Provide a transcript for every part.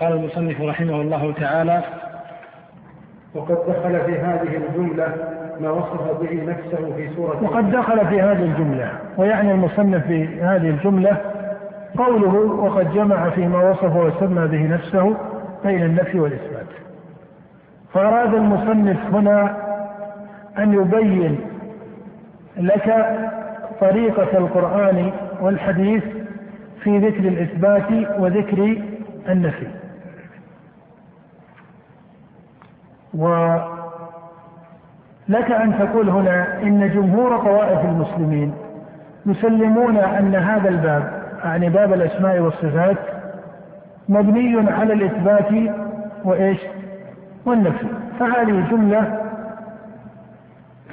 قال المصنف رحمه الله تعالى: وقد دخل في هذه الجملة ما وصف به نفسه في سورة. وقد دخل في هذه الجملة، ويعني المصنف في هذه الجملة قوله: وقد جمع فيما وصف وسمى به نفسه بين النفي والإثبات. فأراد المصنف هنا أن يبين لك طريقة القرآن والحديث في ذكر الإثبات وذكر النفي، ولك أن تقول هنا إن جمهور طوائف المسلمين يسلمون أن هذا الباب، يعني باب الأسماء والصفات، مبني على الإثبات وإيش والنفي. فهذه جملة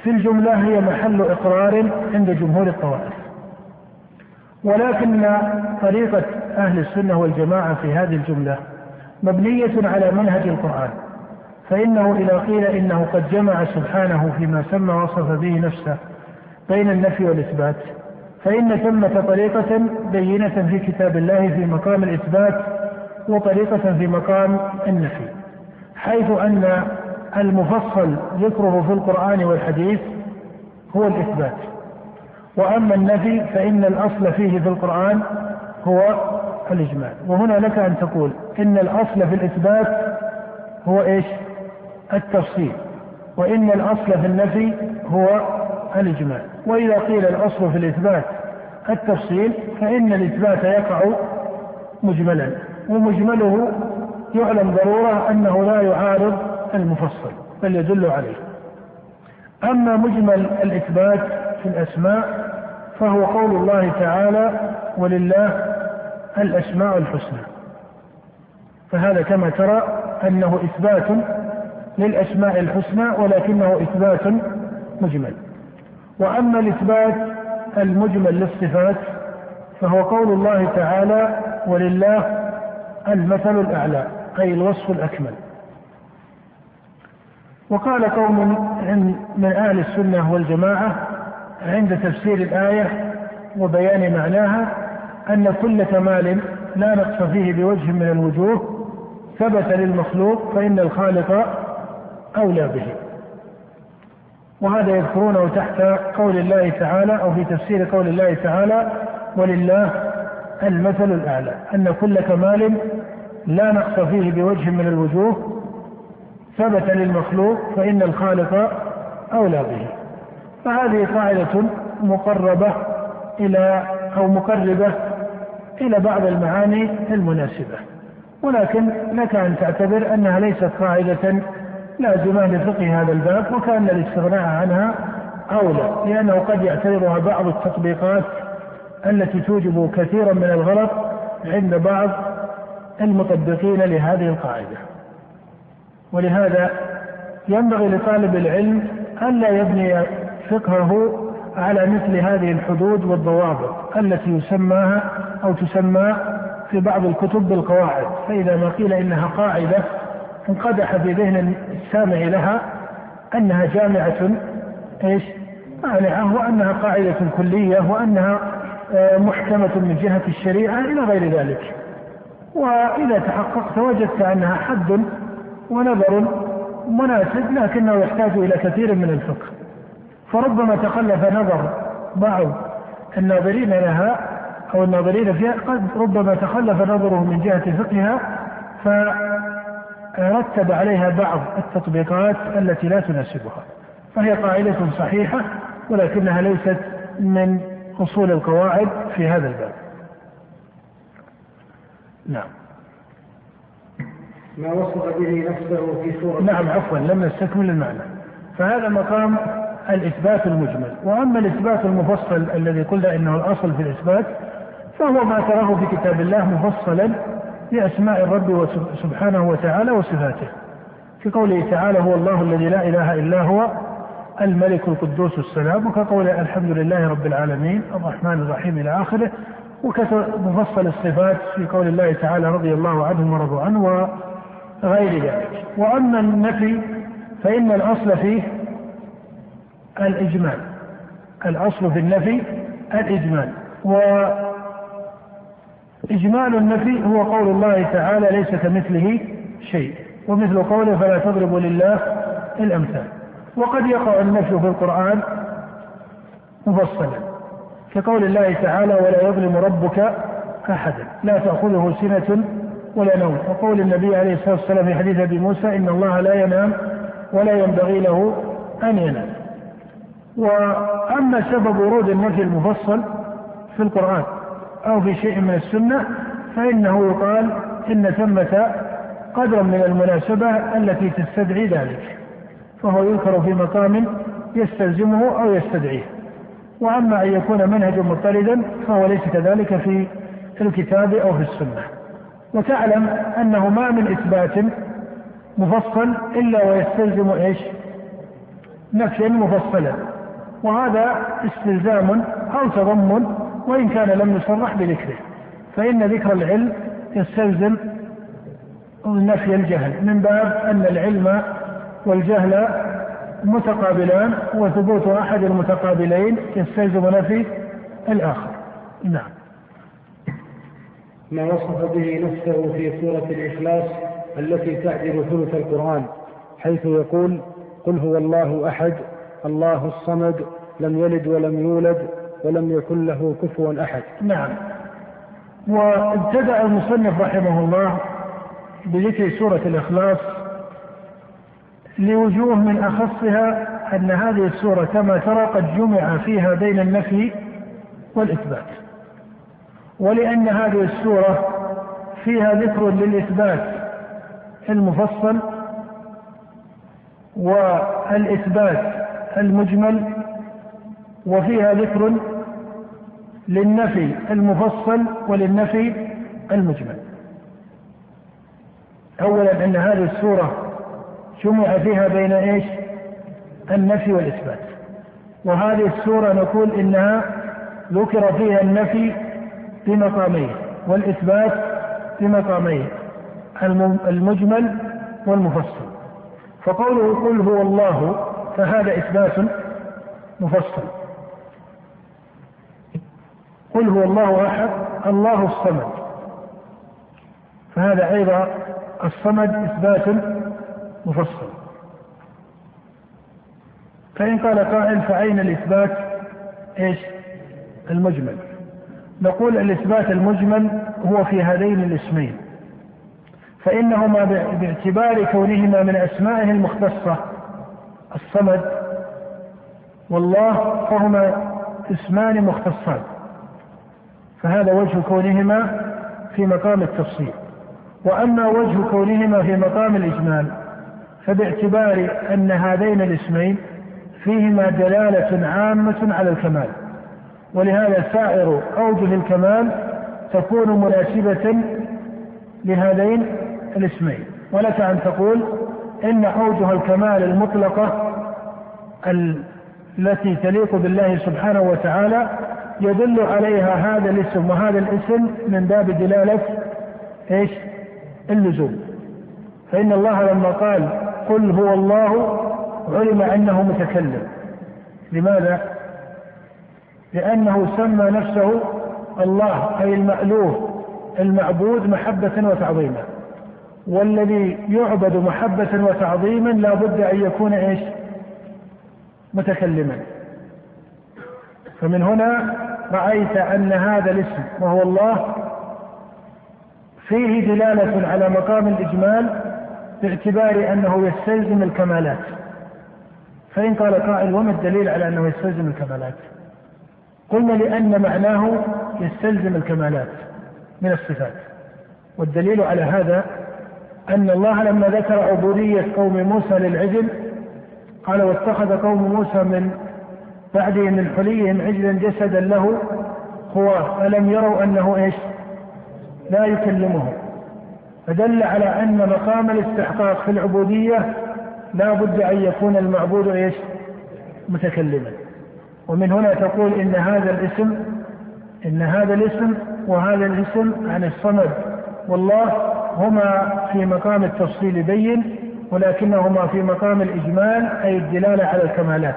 في الجملة هي محل إقرار عند جمهور الطوائف، ولكن طريقة أهل السنة والجماعة في هذه الجملة مبنية على منهج القرآن، فإنه إذا قيل إنه قد جمع سبحانه فيما سمى وصف به نفسه بين النفي والإثبات، فإن ثمة طريقة بينة في كتاب الله في مقام الإثبات وطريقة في مقام النفي، حيث أن المفصل ذكره في القرآن والحديث هو الإثبات، وأما النفي فإن الأصل فيه في القرآن هو الإجمال. وهنا لك أن تقول إن الأصل في الإثبات هو إيش؟ التفصيل، وإن الأصل في النفي هو الإجمال. وإذا قيل الأصل في الإثبات التفصيل فإن الإثبات يقع مجملا، ومجمله يعلم ضرورة أنه لا يعارض المفصل بل يدل عليه. أما مجمل الإثبات في الأسماء فهو قول الله تعالى: ولله الأسماء الحسنى، فهذا كما ترى أنه إثبات للأسماء الحسنى ولكنه إثبات مجمل. وأما الإثبات المجمل للصفات فهو قول الله تعالى: ولله المثل الأعلى، أي الوصف الأكمل. وقال قوم من أهل السنة والجماعة عند تفسير الآية وبيان معناها أن كل كمال لا نقص فيه بوجه من الوجوه ثبت للمخلوق فإن الخالق أولى به، وهذا يذكرونه تحت قول الله تعالى أو في تفسير قول الله تعالى: ولله المثل الأعلى، أن كل كمال لا نقص فيه بوجه من الوجوه ثبت للمخلوق فإن الخالق أولى به. فهذه قاعدة مقربة إلى بعض المعاني المناسبة، ولكن لك أن تعتبر أنها ليست قاعدة لازمة لفقه هذا الباب، وكأن الاستغناء عنها أولى، لأنه قد يعتبرها بعض التطبيقات التي توجب كثيرا من الغلط عند بعض المطبقين لهذه القاعدة. ولهذا ينبغي لطالب العلم ألا يبني فقهه على مثل هذه الحدود والضوابط التي يسماها أو تسمى في بعض الكتب بالقواعد، فإذا ما قيل إنها قاعدة انقدح في ذهن السامع لها أنها جامعة معناه، وأنها قاعدة كلية، وأنها محكمة من جهة الشريعة إلى غير ذلك. وإذا تحققت وجدت أنها حد ونظر مناسب، لكنه يحتاج إلى كثير من الفقه، فربما تخلف نظر بعض الناظرين لها أو الناظرين فيها، قد ربما تخلف نظره من جهة فقهها فرتب عليها بعض التطبيقات التي لا تناسبها، فهي قاعدة صحيحة ولكنها ليست من أصول القواعد في هذا الباب. نعم. ما وصف به نفسه في سورة. نعم، عفوا، لم نستكمل المعنى. فهذا مقام الإثبات المجمل. وأما الإثبات المفصل الذي قلنا إنه الأصل في الإثبات فهو ما تراه في كتاب الله مفصلا لأسماء الرب سبحانه وتعالى وصفاته، في قوله تعالى: هو الله الذي لا إله إلا هو الملك القدوس السلام، وكقول الحمد لله رب العالمين الرحمن الرحيم إلى آخره، ومفصل الصفات في قول الله تعالى: رضي الله عنهم ورضوا عنه، وغير ذلك. وأما النفي فإن الأصل فيه الإجمال، الأصل في النفي الإجمال، إجمال النفي هو قول الله تعالى ليس كمثله شيء، ومثل قوله فلا تضربوا لله الأمثال. وقد يقع النفي في القرآن مفصلا كقول الله تعالى ولا يظلم ربك أحدا لا تأخذه سنة ولا نوم، وقول النبي عليه الصلاة والسلام في حديث أبي موسى إن الله لا ينام ولا ينبغي له أن ينام. وأما سبب ورود النفي المفصل في القرآن أو في شيء من السنة فإنه يقال إن ثمة قدر من المناسبة التي تستدعي ذلك، فهو يذكر في مقام يستلزمه أو يستدعيه. وأما أن يكون منهج مضطردا فهو ليس كذلك في الكتاب أو في السنة. وتعلم أنه ما من إثبات مفصل إلا ويستلزم إيش؟ نفيا مفصلا، وهذا استلزام أو تضمن وإن كان لم يصرح بذكره، فإن ذكر العلم يستلزم نفي الجهل من باب أن العلم والجهل متقابلان، وثبوت أحد المتقابلين يستلزم نفي الآخر. نعم. ما وصف به نفسه في سورة الإخلاص التي تعدل ثلث القرآن، حيث يقول قل هو الله أحد الله الصمد لم يلد ولم يولد ولم يكن له كفوا أحد. نعم. وابتدأ المصنف رحمه الله بذكر سورة الإخلاص لوجوه من أخصها أن هذه السورة كما ترى قد جمع فيها بين النفي والإثبات، ولأن هذه السورة فيها ذكر للإثبات المفصل والإثبات المجمل، وفيها ذكر للنفي المفصل وللنفي المجمل. أولا أن هذه السورة جمع فيها بين إيش؟ النفي والإثبات. وهذه السورة نقول إنها ذكر فيها النفي بمقاميه والإثبات بمقاميه المجمل والمفصل. فقوله قل هو الله فهذا إثبات مفصل، قل هو الله أحد الله الصمد، فهذا أيضا الصمد إثبات مفصل. فإن قال قائل فأين الإثبات إيش؟ المجمل. نقول الإثبات المجمل هو في هذين الاسمين، فإنهما باعتبار كونهما من أسمائه المختصة الصمد والله فهما اسمان مختصان، فهذا وجه كونهما في مقام التفصيل. وأما وجه كونهما في مقام الإجمال فباعتبار أن هذين الاسمين فيهما دلالة عامة على الكمال، ولهذا سائر أوجه الكمال تكون مناسبة لهذين الاسمين. ولك أن تقول إن أوجه الكمال المطلقة التي تليق بالله سبحانه وتعالى يدل عليها هذا الاسم وهذا الاسم من باب دلالة إيش؟ اللزوم. فإن الله لما قال قل هو الله علم أنه متكلم. لماذا؟ لأنه سمى نفسه الله أي المألوه المعبود محبة وتعظيما، والذي يعبد محبة وتعظيما لا بد أن يكون إيش؟ متكلما. فمن هنا رأيت أن هذا الاسم وهو الله فيه دلالة على مقام الإجمال باعتبار أنه يستلزم الكمالات. فإن قال قائل وما الدليل على أنه يستلزم الكمالات؟ قلنا لأن معناه يستلزم الكمالات من الصفات، والدليل على هذا أن الله لما ذكر عبودية قوم موسى للعجل قال واتخذ قوم موسى من بعدهم من حليهم عجلا جسدا له خوار ألم يروا أنه إيش؟ لا يكلمهم. فدل على أن مقام الاستحقاق في العبودية لا بد أن يكون المعبود إيش؟ متكلما. ومن هنا تقول إن هذا الاسم وهذا الاسم عن الصمد والله هما في مقام التفصيل بين، ولكنهما في مقام الإجمال أي الدلالة على الكمالات.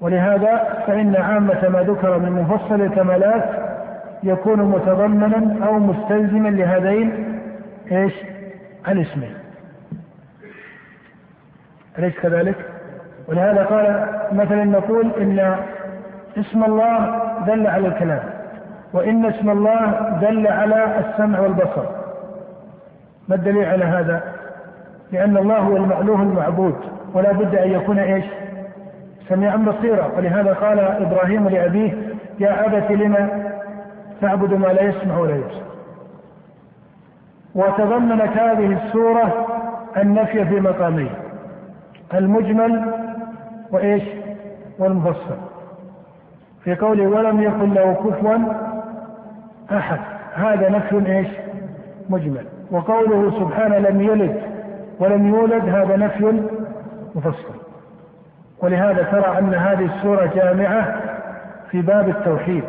ولهذا فإن عامة ما ذكر من مفصل الكمالات يكون متضمنا أو مستلزما لهذين الاسمين، أليس كذلك؟ ولهذا قال مثلا نقول إن اسم الله دل على الكلام، وإن اسم الله دل على السمع والبصر. ما الدليل على هذا؟ لأن الله هو المألوه المعبود، ولا بد أن يكون سميعا بصيرا. ولهذا قال إبراهيم لأبيه: يا أبت لما تعبد ما لا يسمع ولا يبصر. وتضمنت هذه السورة النفي في مقامين: المجمل والمفصل، في قوله ولم يكن له كفوا أحد. هذا نفي مجمل. وقوله سبحانه لم يلد ولم يولد، هذا نفي مفصل. ولهذا ترى أن هذه السورة جامعة في باب التوحيد.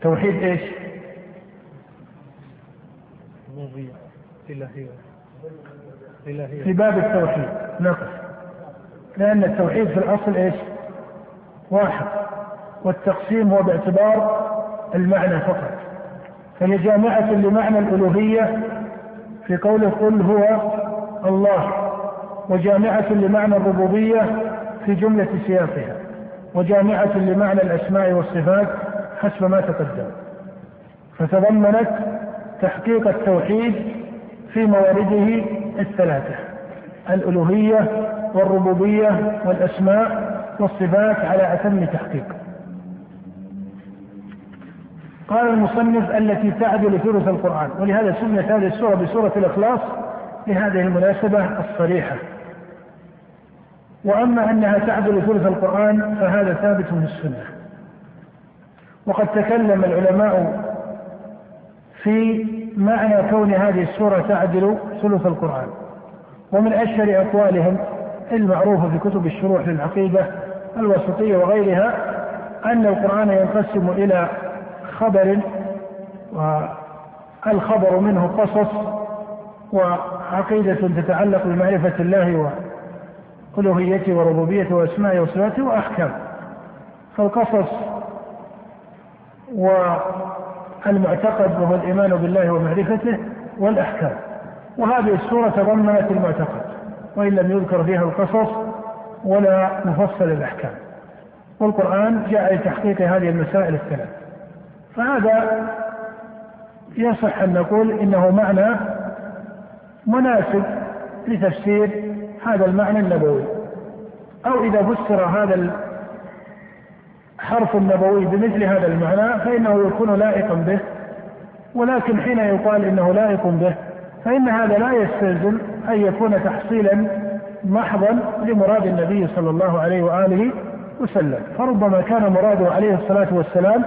توحيد في باب التوحيد نقف، لأن التوحيد في الأصل واحد، والتقسيم هو باعتبار المعنى فقط. فهي جامعة لمعنى الألوهية في قوله قل هو الله، وجامعة لمعنى الربوبية في جملة سياقها، وجامعة لمعنى الأسماء والصفات حسب ما تقدم. فتضمنت تحقيق التوحيد في موارده الثلاثة: الألوهية والربوبية والأسماء والصفات على أتم تحقيق. قال المصنف: التي تعدل ثلث القرآن. ولهذا سميت هذه السورة بسورة الإخلاص لهذه المناسبة الصريحة. وأما أنها تعدل ثلث القرآن فهذا ثابت من السنة. وقد تكلم العلماء في معنى كون هذه السورة تعدل ثلث القرآن، ومن أشهر أقوالهم المعروفة في كتب الشروح للعقيدة الوسطية وغيرها أن القرآن ينقسم إلى خبر، والخبر منه قصص وعقيدة تتعلق بمعرفة الله وألوهيته وربوبيته وأسمائه وصفاته، وأحكام. فالقصص والمعتقد وهو الإيمان بالله ومعرفته، والأحكام. وهذه السورة تضمنت المعتقد، وإن لم يذكر فيها القصص ولا مفصل الأحكام. والقرآن جاء لتحقيق هذه المسائل الثلاث. فهذا يصح أن نقول إنه معنى مناسب لتفسير هذا المعنى النبوي، أو إذا فسر هذا الحرف النبوي بمثل هذا المعنى فإنه يكون لائقا به. ولكن حين يقال إنه لائق به فإن هذا لا يستلزم أن يكون تحصيلا محضا لمراد النبي صلى الله عليه وآله وسلم، فربما كان مراده عليه الصلاة والسلام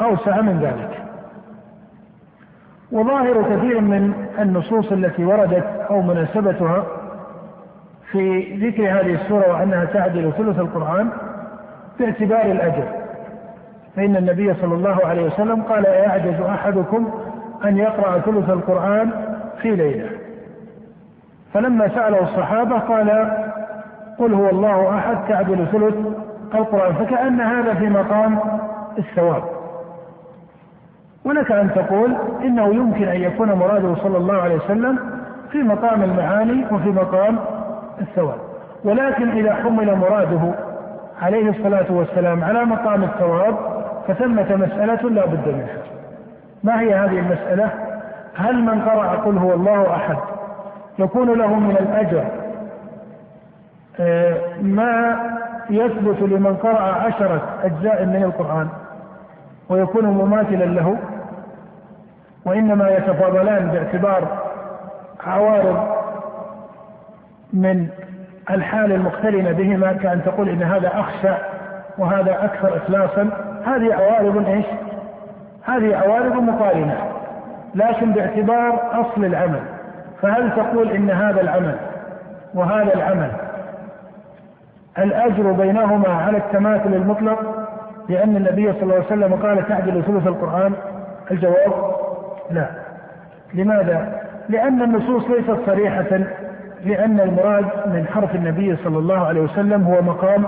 أوسع من ذلك. وظاهر كثير من النصوص التي وردت أو مناسبتها في ذكر هذه السورة وأنها تعدل ثلث القرآن باعتبار الأجر. فإن النبي صلى الله عليه وسلم قال: أيعجز أحدكم أن يقرأ ثلث القرآن في ليلة؟ فلما سأله الصحابة قال: قل هو الله أحد تعدل ثلث القرآن. فكأن هذا في مقام الثواب. ولك أن تقول إنه يمكن أن يكون مراده صلى الله عليه وسلم في مقام المعاني وفي مقام الثواب. ولكن إذا حمل مراده عليه الصلاة والسلام على مقام الثواب فثمة مسألة لا بد منها. ما هي هذه المسألة؟ هل من قرأ قل هو الله أحد يكون له من الأجر ما يثبت لمن قرأ 10 أجزاء من القرآن ويكون مماثلا له، وإنما يتفاضلان باعتبار عوارض من الحال المقترنة بهما، كأن تقول إن هذا أخشى وهذا أكثر إخلاصا. هذه عوارض هذه عوارض مقارنة، لكن باعتبار أصل العمل. فهل تقول إن هذا العمل وهذا العمل الأجر بينهما على التماثل المطلق لأن النبي صلى الله عليه وسلم قال تعدل ثلث القرآن؟ الجواب لا. لماذا؟ لأن النصوص ليست صريحة، لأن المراد من حرف النبي صلى الله عليه وسلم هو مقام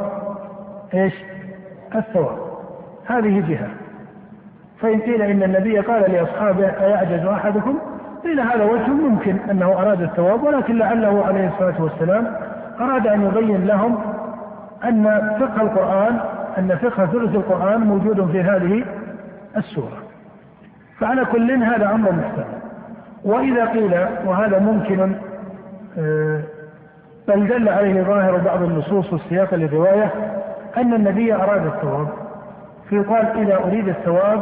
الثواب. هذه جهة. فإن قيل إن النبي قال لأصحابه أيعجز أحدكم؟ قيل هذا وجه ممكن أنه أراد الثواب، ولكن لعله عليه الصلاة والسلام أراد أن يبين لهم أن فقه القرآن، أن فقه ثلث القرآن موجود في هذه السورة. فعلى كل هذا أمر محتمل. وإذا قيل وهذا ممكن، بل دل عليه ظاهر بعض النصوص والسياق للرواية أن النبي أراد الثواب، فيقال إذا أريد الثواب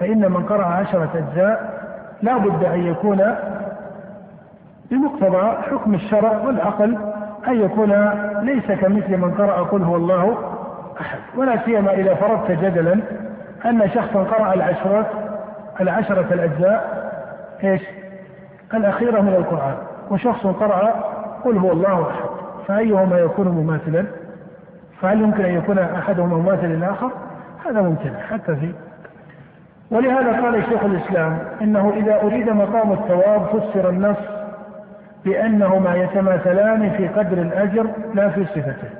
فإن من قرأ 10 أجزاء لا بد أن يكون بمقتضى حكم الشرع والعقل أن يكون ليس كمثل من قرأ قل هو الله أحد، ولا سيما إذا فرضت جدلا أن شخصا قرأ العشرة الأجزاء الأخيرة من القرآن، وشخص قرأ قل هو الله أحد، فأيهما يكون مماثلا؟ فهل يمكن أن يكون أحدهما مماثل للآخر؟ هذا ممتنع حتى فيه. ولهذا قال شيخ الإسلام إنه إذا أريد مقام الثواب فسر النص بأنهما يتماثلان في قدر الأجر لا في صفته.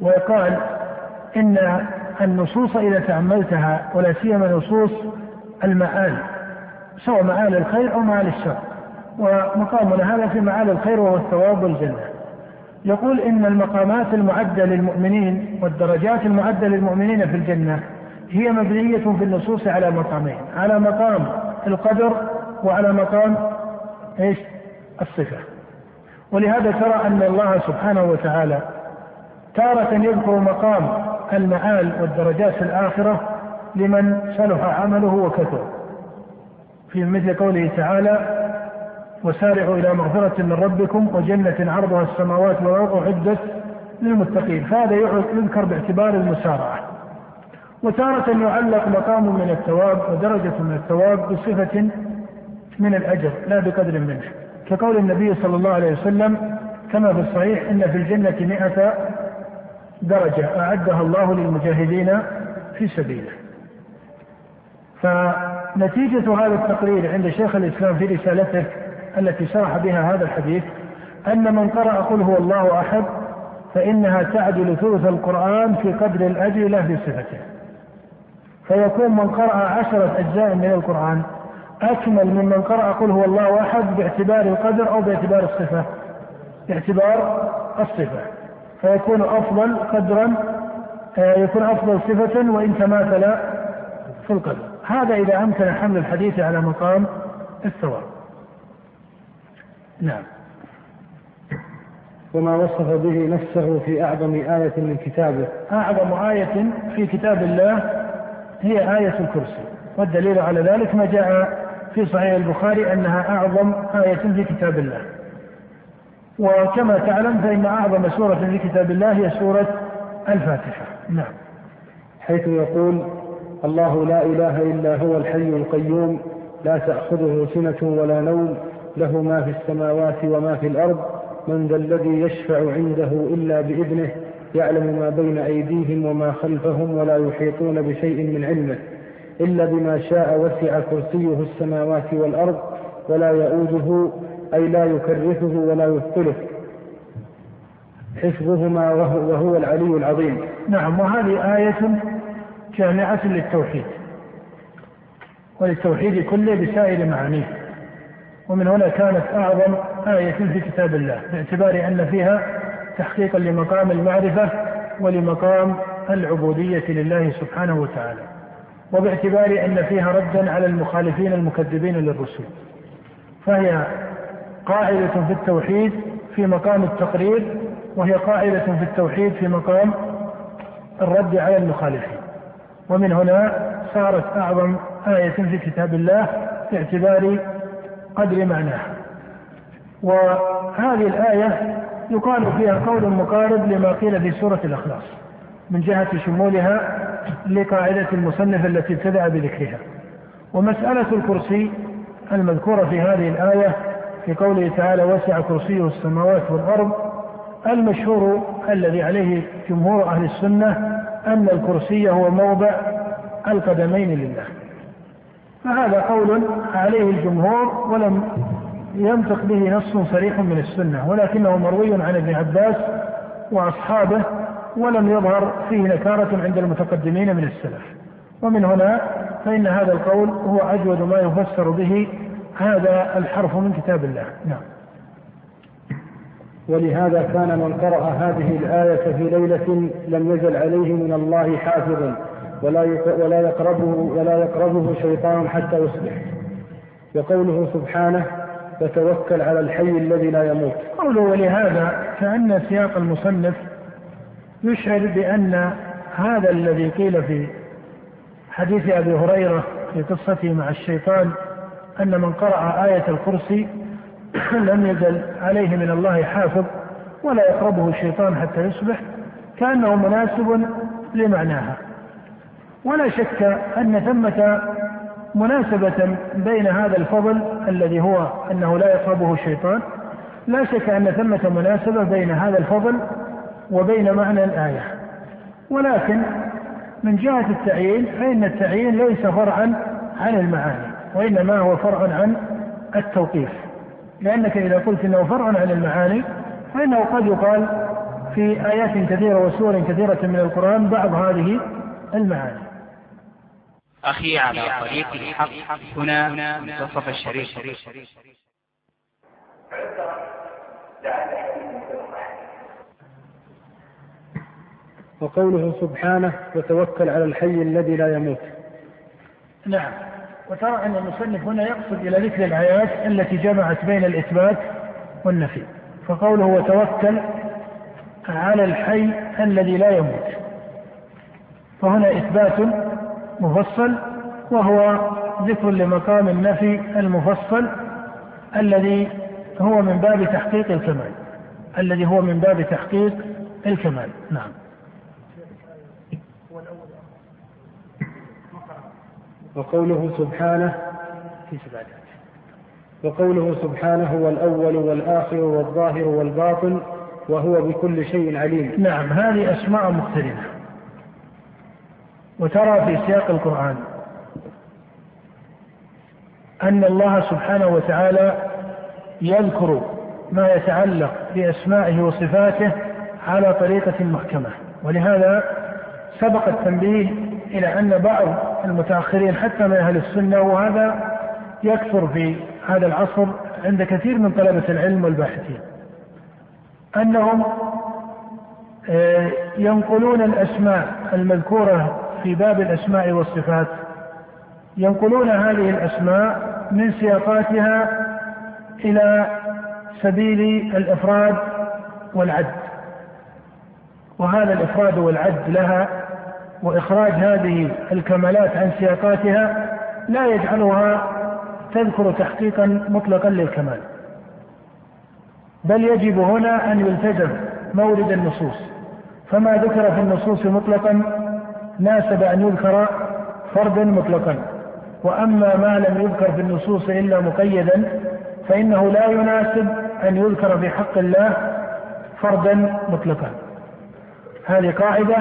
وقال إن النصوص إذا تأملتها ولا سيما نصوص المآل، سواء مآل الخير أو مآل الشر، ومقامنا هذا في مآل الخير وهو الثواب والجنة، يقول إن المقامات المعدة للمؤمنين والدرجات المعدة للمؤمنين في الجنة هي مبنية في النصوص على مقامين، على مقام القدر وعلى مقام الصفة. ولهذا ترى أن الله سبحانه وتعالى تارة يذكر مقام المآل والدرجات في الآخرة لمن صلح عمله وكثر، في مثل قوله تعالى وسارعوا إلى مغفرة من ربكم وجنة عرضها السماوات والأرض أعدت للمتقين، فهذا يذكر باعتبار المسارعة. وتارة يعلق مقام من الثواب ودرجة من الثواب بصفة من الأجر لا بقدر منه، كقول النبي صلى الله عليه وسلم كما في الصحيح إن في الجنة 100 درجة أعدها الله للمجاهدين في سبيله. فنتيجة هذا التقرير عند شيخ الإسلام في رسالته التي شرح بها هذا الحديث أن من قرأ قل هو الله أحد فإنها تعدل ثلث القرآن في قدر الأجر لا في صفته، فيكون من قرأ 10 أجزاء من القرآن أكمل من من قرأ قل هو الله أحد باعتبار القدر أو باعتبار الصفة، باعتبار الصفة فيكون أفضل قدرا، يكون أفضل صفة وإن تماثل في القدر. هذا إذا أمكن حمل الحديث على مقام الثواب. نعم. وما وصف به نفسه في أعظم آية من كتابه، أعظم آية في كتاب الله هي آية الكرسي، والدليل على ذلك ما جاء في صحيح البخاري أنها أعظم آية في كتاب الله. وكما تعلم فإن أعظم سورة في كتاب الله هي سورة الفاتحة. نعم. حيث يقول الله لا إله إلا هو الحي القيوم لا تأخذه سنة ولا نوم له ما في السماوات وما في الأرض من ذا الذي يشفع عنده إلا بإذنه يعلم ما بين أيديهم وما خلفهم ولا يحيطون بشيء من علمه إلا بما شاء وسع كرسيه السماوات والأرض ولا يؤوده أي لا يكرثه ولا يثقله حفظهما وهو العلي العظيم. نعم. وهذه آية جامعة للتوحيد وللتوحيد كله بسائر معانيه، ومن هنا كانت أعظم آية في كتاب الله باعتبار أن فيها تحقيقا لمقام المعرفة ولمقام العبودية لله سبحانه وتعالى، وباعتبار أن فيها ردا على المخالفين المكذبين للرسل، فهي قاعدة في التوحيد في مقام التقرير، وهي قاعدة في التوحيد في مقام الرد على المخالفين، ومن هنا صارت أعظم آية في كتاب الله باعتبار قدر معناها. وهذه الآية يقال فيها قول مقارب لما قيل في سورة الإخلاص من جهة شمولها لقاعدة المصنف التي ابتدأ بذكرها. ومسألة الكرسي المذكورة في هذه الآية في قوله تعالى وسع كرسيه السماوات والأرض، المشهور الذي عليه جمهور أهل السنة أن الكرسي هو موضع القدمين لله، فهذا قول عليه الجمهور ولم ينطق به نص صريح من السنة، ولكنه مروي عن ابن عباس وأصحابه ولم يظهر فيه نكارة عند المتقدمين من السلف، ومن هنا فإن هذا القول هو أجود ما يفسر به هذا الحرف من كتاب الله. نعم. ولهذا كان من قرأ هذه الآية في ليلة لم يزل عليه من الله حافظ ولا يقربه شيطان حتى يصبح. وقوله سبحانه فتوكل على الحي الذي لا يموت. قوله ولهذا كأن سياق المصنف يشعر بأن هذا الذي قيل في حديث أبي هريرة في قصته مع الشيطان أن من قرأ آية الكرسي لم يزل عليه من الله حافظ ولا يقربه الشيطان حتى يصبح كأنه مناسب لمعناها. ولا شك أن ثمة مناسبة بين هذا الفضل الذي هو أنه لا يقربه الشيطان، لا شك أن ثمة مناسبة بين هذا الفضل وبين معنى الآية، ولكن من جهة التعيين فإن التعيين ليس فرعا عن المعاني وإنما هو فرع عن التوقيف، لأنك إذا قلت أنه فرع عن المعاني فإنه قد يقال في آيات كثيرة وسور كثيرة من القرآن بعض هذه المعاني. أخي على طريق الحق هنا منتصف الشريف. وقوله سبحانه وتوكل على الحي الذي لا يموت. نعم. وترى أن المصنف هنا يقصد إلى ذكر الآيات التي جمعت بين الإثبات والنفي، فقوله وتوكل على الحي الذي لا يموت فهنا إثبات مفصل، وهو ذكر لمقام النفي المفصل الذي هو من باب تحقيق الكمال نعم. وقوله سبحانه هو الأول والآخر والظاهر والباطن وهو بكل شيء عليم. نعم. هذه أسماء مقترنة، وترى في سياق القرآن أن الله سبحانه وتعالى يذكر ما يتعلق بأسمائه وصفاته على طريقة محكمة، ولهذا سبق التنبيه إلى أن بعض المتأخرين حتى من أهل السنة، وهذا يكثر في هذا العصر عند كثير من طلبة العلم والباحثين، أنهم ينقلون الأسماء المذكورة في باب الأسماء والصفات، ينقلون هذه الأسماء من سياقاتها إلى سبيل الإفراد والعد، وهذا الإفراد والعد لها وإخراج هذه الكمالات عن سياقاتها لا يجعلها تذكر تحقيقا مطلقا للكمال، بل يجب هنا أن يلتزم مورد النصوص، فما ذكر في النصوص مطلقا ناسب أن يذكر فردا مطلقا، وأما ما لم يذكر في النصوص إلا مقيدا فإنه لا يناسب أن يذكر بحق الله فردا مطلقا. هذه قاعدة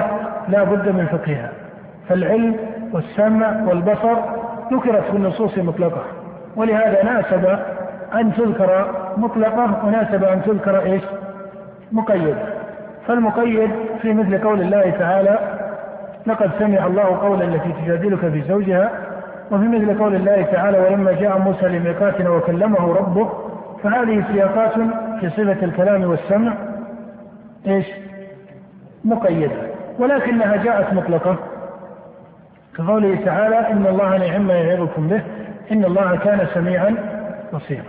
لا بد من فقهها، فالعلم والسمع والبصر ذكرت في النصوص مطلقة، ولهذا ناسب أن تذكر مطلقة وناسب أن تذكر مقيد. فالمقيد في مثل قول الله تعالى لقد سمع الله قولا التي تجادلك في زوجها، وفي مثل قول الله تعالى ولما جاء موسى لميقاتنا وكلمه ربه، فهذه سياقات في صفة الكلام والسمع مقيدة، ولكنها جاءت مطلقة كقوله تعالى إن الله نعم يعظكم به إن الله كان سميعا بصيرا.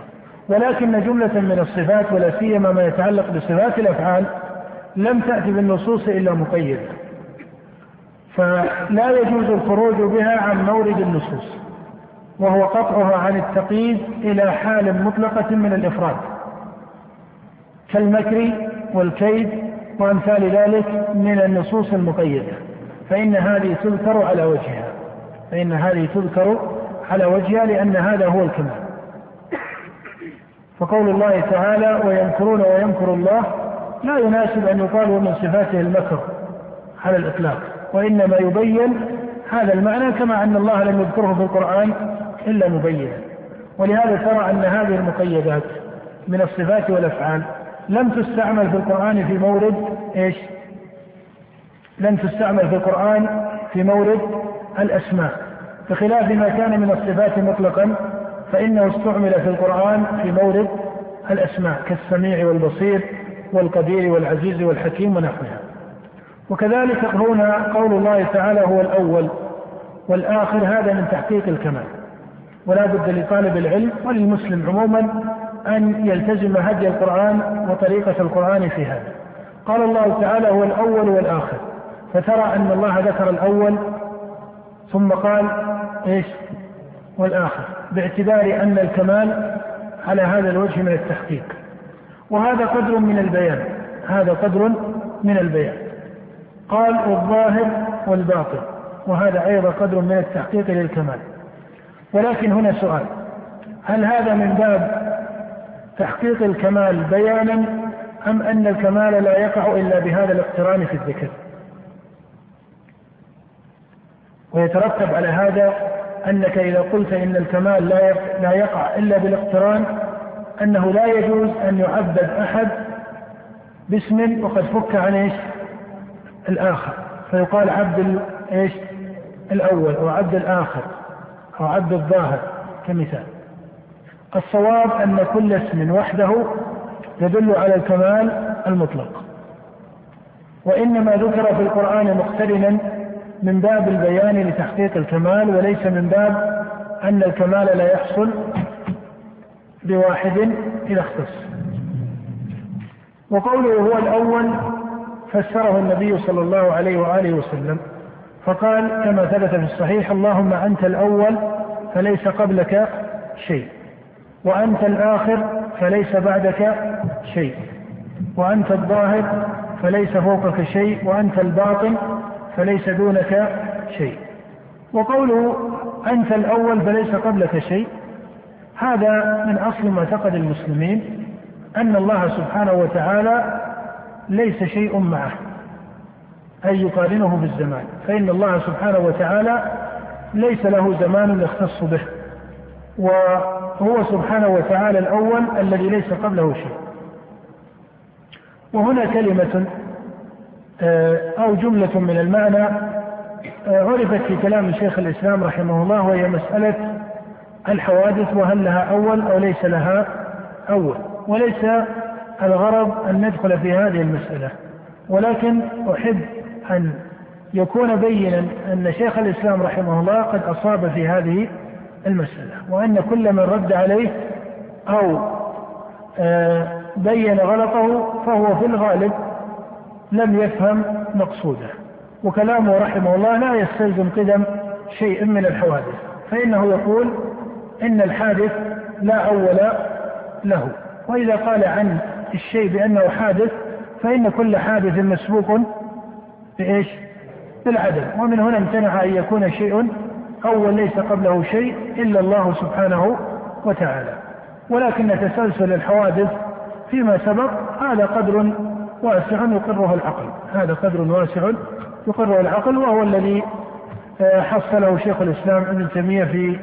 ولكن جملة من الصفات ولا سيما ما يتعلق بصفات الأفعال لم تأتي بالنصوص إلا مقيدة، فلا يجوز الخروج بها عن مورد النصوص، وهو قطعها عن التقييد إلى حال مطلقة من الإفراد كالمكر والكيد وأمثال ذلك من النصوص المقيدة، فإن هذه تذكر على وجهها لأن هذا هو الكمال. فقول الله تعالى ويمكرون ويمكر الله لا يناسب أن يقال من صفاته المكر على الإطلاق، وإنما يبين هذا المعنى كما أن الله لم يذكره في القرآن إلا مبينا. ولهذا ترى أن هذه المقيدات من الصفات والأفعال لم تستعمل في القرآن في مورد الأسماء، بخلاف ما كان من الصفات مطلقا فإنه استعمل في القرآن في مورد الأسماء كالسميع والبصير والقدير والعزيز والحكيم ونحوها. وكذلك هنا قول الله تعالى هو الأول والآخر هذا من تحقيق الكمال، ولا بد لطالب العلم وللمسلم عموما أن يلتزم هدي القرآن وطريقة القرآن في هذا. قال الله تعالى هو الأول والآخر، فترى أن الله ذكر الأول ثم قال إيش والآخر باعتبار أن الكمال على هذا الوجه من التحقيق، وهذا قدر من البيان، هذا قدر من البيان. قال والظاهر والباطن، وهذا أيضا قدر من التحقيق للكمال. ولكن هنا سؤال، هل هذا من باب تحقيق الكمال بيانا أم أن الكمال لا يقع إلا بهذا الاقتران في الذكر؟ ويترتب على هذا أنك إذا قلت إن الكمال لا يقع إلا بالاقتران أنه لا يجوز أن يعبد أحد باسم وقد فك عن إيش الآخر، فيقال عبد إيش الأول أو عبد الآخر أو عبد الظاهر كمثال. الصواب أن كل اسم وحده يدل على الكمال المطلق، وإنما ذكر في القرآن مقترنا من باب البيان لتحقيق الكمال، وليس من باب أن الكمال لا يحصل بواحد إذا اختص. وقوله هو الأول فسره النبي صلى الله عليه وآله وسلم فقال كما ثبت في الصحيح اللهم أنت الأول فليس قبلك شيء، وأنت الآخر فليس بعدك شيء، وأنت الظاهر فليس فوقك شيء، وأنت الباطن فليس دونك شيء. وقوله أنت الأول فليس قبلك شيء هذا من أصل معتقد المسلمين أن الله سبحانه وتعالى ليس شيء معه أي يقارنه بالزمان، فإن الله سبحانه وتعالى ليس له زمان يختص به، وهو سبحانه وتعالى الأول الذي ليس قبله شيء. وهنا كلمة أو جملة من المعنى عرفت في كلام شيخ الإسلام رحمه الله، وهي مسألة الحوادث وهل لها أول أو ليس لها أول، وليس الغرض أن ندخل في هذه المسألة، ولكن أحب أن يكون بينا أن شيخ الإسلام رحمه الله قد أصاب في هذه المسألة، وأن كل من رد عليه أو بين غلطه فهو في الغالب لم يفهم مقصوده، وكلامه رحمه الله لا يستلزم قدم شيء من الحوادث، فإنه يقول إن الحادث لا أول له، وإذا قال عن الشيء بأنه حادث فإن كل حادث مسبوق بإيش بالعدم، ومن هنا امتنع أن يكون شيء أول ليس قبله شيء إلا الله سبحانه وتعالى. ولكن تسلسل الحوادث فيما سبق هذا قدر واسع يقره العقل، هذا قدر واسع يقره العقل، وهو الذي حصله شيخ الإسلام ابن تيمية في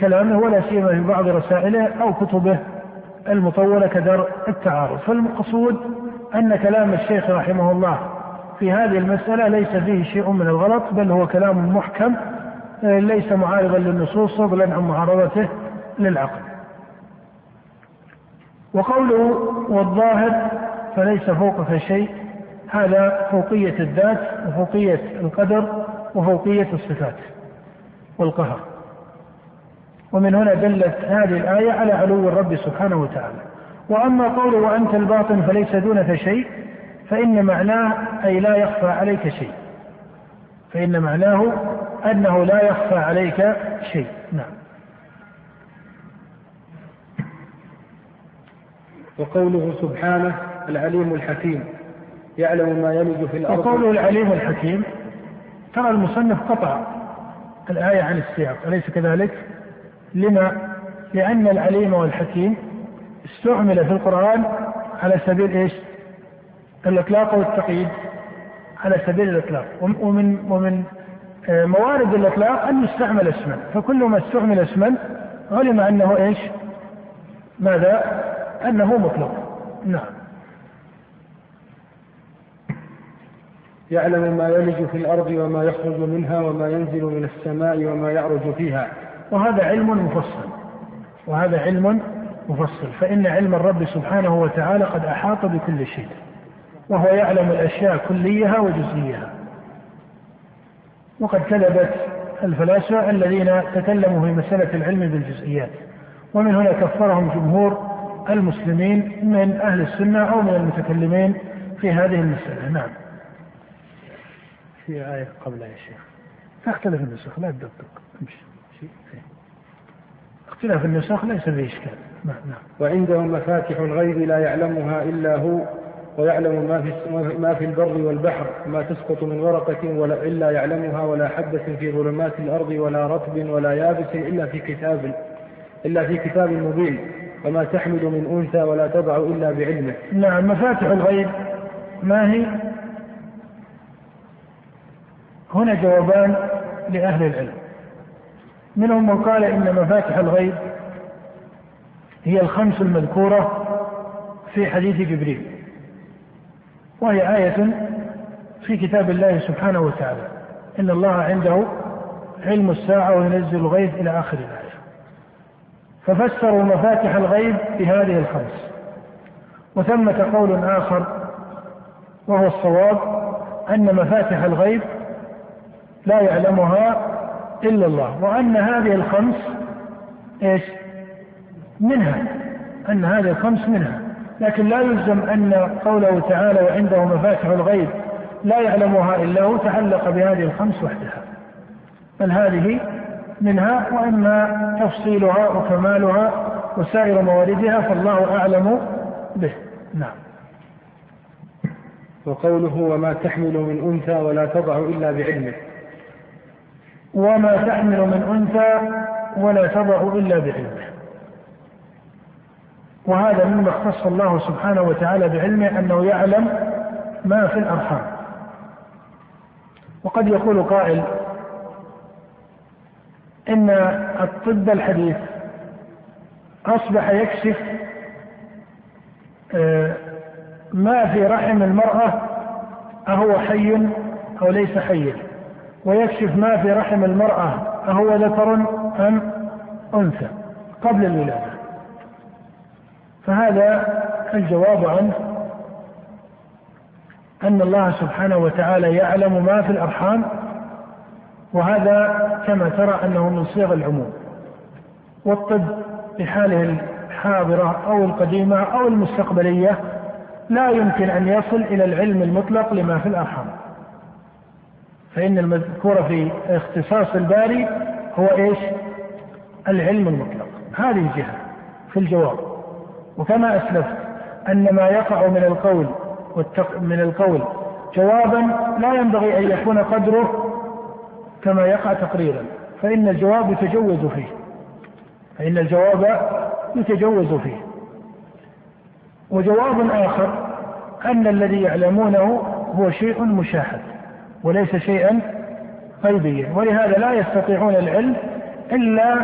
كلامه، ولا سيما في بعض رسائله أو كتبه المطولة كدرء التعارض. فالمقصود أن كلام الشيخ رحمه الله في هذه المسألة ليس فيه شيء من الغلط، بل هو كلام محكم ليس معارضا للنصوص فضلا عن معارضته للعقل. وقوله والظاهر فليس فوقك شيء هذا فوقية الذات وفوقية القدر وفوقية الصفات والقهر، ومن هنا دلت هذه الآية على علو الرب سبحانه وتعالى. وأما قوله وأنت الباطن فليس دونك شيء فإن معناه أي لا يخفى عليك شيء، فإن معناه أنه لا يخفى عليك شيء. نعم. وقوله سبحانه العليم الحكيم يعلم ما يلج في الأرض. وقوله العليم الحكيم ترى المصنف قطع الآية عن السياق أليس كذلك؟ لما؟ لأن العليم والحكيم استعمل في القرآن على سبيل إيش؟ الإطلاق والتقييد، على سبيل الإطلاق، ومن موارد الإطلاق أن يستعمل اسما، فكل ما استعمل اسما علم أنه إيش؟ ماذا؟ أنه مطلق. نعم. يعلم ما يلج في الأرض وما يخرج منها وما ينزل من السماء وما يعرج فيها. وهذا علم مفصل، وهذا علم مفصل، فإن علم الرب سبحانه وتعالى قد أحاط بكل شيء، وهو يعلم الأشياء كليها وجزئيها. وقد كذبت الفلاسفة الذين تكلموا في مسألة العلم بالجزئيات، ومن هنا كفرهم جمهور المسلمين من أهل السنة أو من المتكلمين في هذه المسألة. نعم. في آية قبلها يا شيخ اختلف النسخ، لا تدقق، اختلاف النسخ ليس فيه إشكال. نعم. وعندهم مفاتح الغيب لا يعلمها إلا هو، ويعلم ما في البر والبحر، ما تسقط من ورقة ولا إلا يعلمها، ولا حبة في ظلمات الأرض ولا رطب ولا يابس إلا في كتاب مبين، وما تحمل من أنثى ولا تضع إلا بعلمه. نعم. مفاتح الغيب ما هي؟ هنا جوابان لأهل العلم، منهم من قال إن مفاتح الغيب هي الخمس المذكورة في حديث جبريل، وهي آية في كتاب الله سبحانه وتعالى، إن الله عنده علم الساعة وينزل الغيث إلى آخر الآية. ففسروا مفاتح الغيب بهذه الخمس. وثمة قول آخر وهو الصواب، أن مفاتح الغيب لا يعلمها إلا الله، وأن هذه الخمس إيش؟ منها، أن هذه الخمس منها، لكن لا يلزم أن قوله تعالى وعنده مفاتح الغيب لا يعلمها إلا هو تعلق بهذه الخمس وحدها، بل هذه منها، وإما تفصيلها وكمالها وسائر مواردها فالله أعلم به. نعم. وقوله وما تحمل من أنثى ولا تضع إلا بعلمه، وما تحمل من أنثى ولا تضع إلا بعلمه، وهذا مما اختص الله سبحانه وتعالى بعلمه، أنه يعلم ما في الأرحام. وقد يقول قائل إن الطب الحديث أصبح يكشف ما في رحم المرأة أهو حي أو ليس حيا، ويكشف ما في رحم المرأة أهو ذكر أم أنثى قبل الولادة. فهذا الجواب عنه أن الله سبحانه وتعالى يعلم ما في الأرحام، وهذا كما ترى أنه من صيغ العموم، والطب بحاله الحاضرة أو القديمة أو المستقبلية لا يمكن أن يصل إلى العلم المطلق لما في الأرحام، فإن المذكور في اختصاص الباري هو إيش؟ العلم المطلق. هذه الجهة في الجواب. وكما أسلفت أن ما يقع من القول جوابا لا ينبغي أن يكون قدره كما يقع تقريرا، فإن الجواب يتجوز فيه. وجواب آخر أن الذي يعلمونه هو شيء مشاهد وليس شيئا غيبيا، ولهذا لا يستطيعون العلم إلا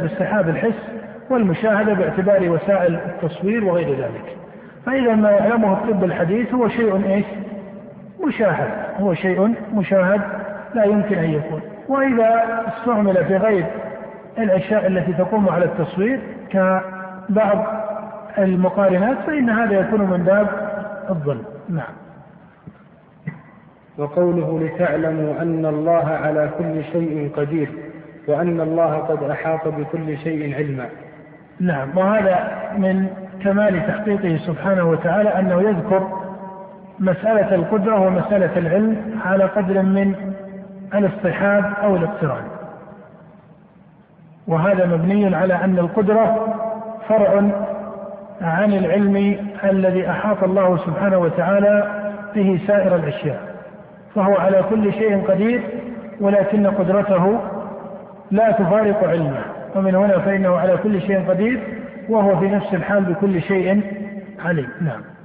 باصطحاب الحس، والمشاهدة باعتبار وسائل التصوير وغير ذلك. فإذا ما يعلمه الطب الحديث هو شيء إيش؟ مشاهد، هو شيء مشاهد لا يمكن أن يكون. وإذا استعمل في غير الأشياء التي تقوم على التصوير كبعض المقارنات فإن هذا يكون من باب الظلم. نعم. وقوله لتعلموا أن الله على كل شيء قدير، وأن الله قد أحاط بكل شيء علما. نعم. وهذا من كمال تحقيقه سبحانه وتعالى أنه يذكر مسألة القدرة ومسألة العلم على قدر من الاصطحاب أو الاقتران، وهذا مبني على أن القدرة فرع عن العلم الذي أحاط الله سبحانه وتعالى به سائر الأشياء، فهو على كل شيء قدير، ولكن قدرته لا تفارق علمه، ومن هنا فإنه على كل شيء قدير، وهو في نفس الحال بكل شيء عليم. نعم.